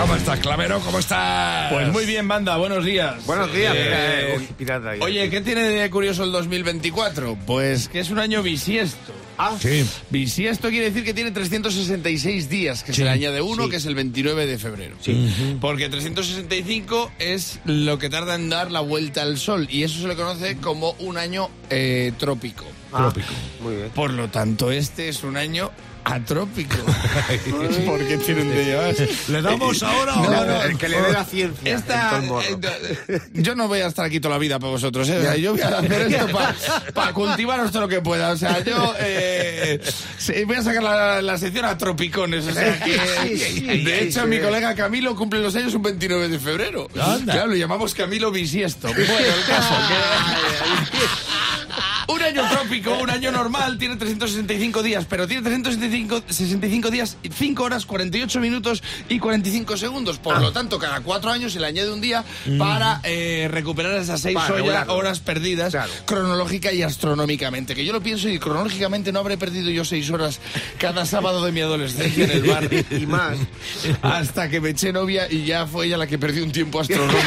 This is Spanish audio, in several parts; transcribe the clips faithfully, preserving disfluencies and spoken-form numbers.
¿Cómo estás, Clavero? ¿Cómo estás? Pues muy bien, banda. Buenos días. Buenos días. Eh, mira, eh, pirata, ya, oye, ¿qué tiene de curioso el dos mil veinticuatro? Pues que es un año bisiesto. Ah, sí. Bisiesto quiere decir que tiene trescientos sesenta y seis días, que sí. se le añade uno, sí. que es el veintinueve de febrero. Sí. Uh-huh. Porque trescientos sesenta y cinco es lo que tarda en dar la vuelta al sol, y eso se le conoce como un año eh, trópico. Ah, trópico. Muy bien. Por lo tanto, este es un año atrópico. ¿Por qué tienen de llevar? ¿Le damos ahora o no? no, no el que le dé la ciencia. Esta, eh, yo no voy a estar aquí toda la vida para vosotros, ¿eh? O sea, yo voy a hacer esto para pa cultivaros todo lo que pueda. O sea, yo eh, voy a sacar la, la sección a tropicones. O sea, que, sí, sí, de sí, hecho, sí. mi colega Camilo cumple los años un veintinueve de febrero. ¿Anda? Claro, lo llamamos Camilo Bisiesto. Bueno, el caso que... Un año trópico, un año normal, tiene trescientos sesenta y cinco días, pero tiene trescientos sesenta y cinco días, cinco horas, cuarenta y ocho minutos y cuarenta y cinco segundos. Por ah. lo tanto, cada cuatro años se le añade un día mm. para eh, recuperar esas seis vale, horas, claro. horas perdidas, claro. cronológica y astronómicamente. Que yo lo pienso y cronológicamente no habré perdido yo seis horas cada sábado de mi adolescencia en el bar. Y más. Hasta que me eché novia y ya fue ella la que perdió un tiempo astronómico.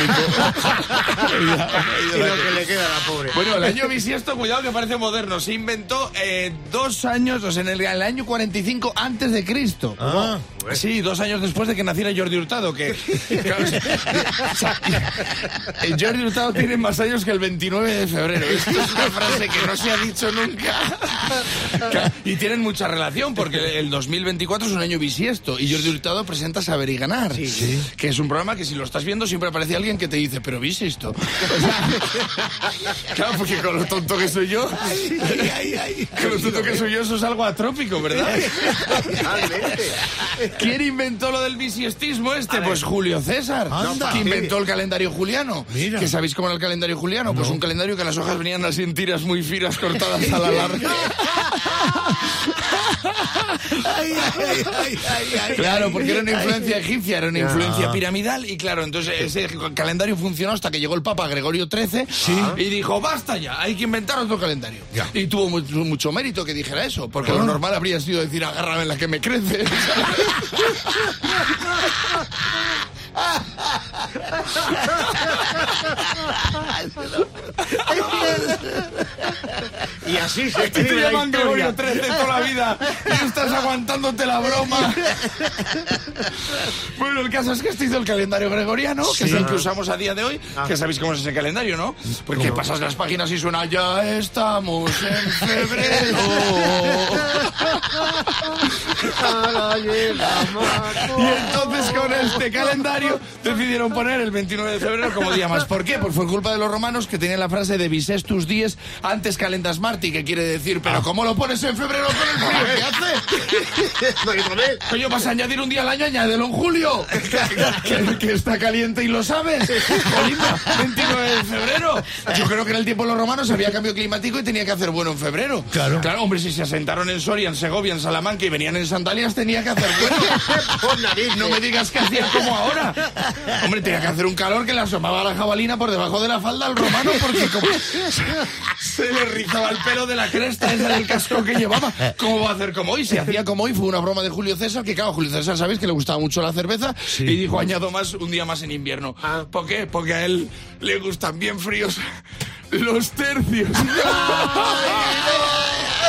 Y lo que le queda a la pobre. Bueno, el año bisiesto, cuidado que parece moderno, se inventó eh, dos años, o sea, en el, el año cuarenta y cinco antes de Cristo. Ah, bueno. Sí, dos años después de que naciera Jordi Hurtado, que... claro, o sea, Jordi Hurtado tiene más años que el veintinueve de febrero. Esto es una frase que no se ha dicho nunca. Y tienen mucha relación, porque el dos mil veinticuatro es un año bisiesto, y Jordi Hurtado presenta Saber y Ganar, sí, sí. que es un programa que si lo estás viendo siempre aparece alguien que te dice, pero bisiesto. O sea, claro, porque con lo tonto que soy yo, Ay, ay, ay, ay. que lo tonto que soy yo, eso es algo atrópico, ¿verdad? ¿Quién inventó lo del bisiestismo este? Pues Julio César, Anda, que inventó el calendario juliano. Mira. ¿Que sabéis cómo era el calendario juliano? No. Pues un calendario que las hojas venían así en tiras muy finas, cortadas a la larga. Ay, ay, ay, ay, ay, claro, porque era una influencia egipcia, era una influencia piramidal, y claro, entonces ese calendario funcionó hasta que llegó el Papa Gregorio trece, ¿sí? y dijo, basta ya, hay que inventar otro calendario. Ya. Y tuvo mucho, mucho mérito que dijera eso, porque ¿no? lo normal habría sido decir, agárrame la que me crece. Y así se escribe la historia. Gregorio trece toda la vida y estás aguantándote la broma. Bueno, el caso es que este hizo el calendario gregoriano, sí. que es el que usamos a día de hoy, ah. que sabéis cómo es ese calendario, ¿no? Porque no. pasas las páginas y suena, ya estamos en febrero. Y entonces con este calendario decidieron poner el veintinueve de febrero como día más. ¿Por qué? Pues fue culpa de los romanos, que tenían la frase de bisestus dies antes calendas marti, que quiere decir, pero ¿cómo lo pones en febrero con el frío? ¿Qué hace? Coño, vas a añadir un día al año, añádelo en julio, que, que está caliente y lo sabes. Colinda, veintinueve de febrero. Yo creo que en el tiempo de los romanos había cambio climático y tenía que hacer bueno en febrero. Claro, claro, hombre, si se asentaron en Soria, en Segovia, en Salamanca y venían en sandalias, tenía que hacer bueno. Por nariz, no me digas que hacía como ahora. Hombre, tenía que hacer un calor que le asomaba la jabalina por debajo de la falda al romano, porque como se le rizaba el pelo de la cresta esa del casco que llevaba. ¿Cómo va a hacer como hoy? Se hacía como hoy, fue una broma de Julio César, que claro, Julio César, sabéis que le gustaba mucho la cerveza, sí. y dijo, añado más, un día más en invierno. Ah. ¿Por qué? Porque a él le gustan bien fríos los tercios.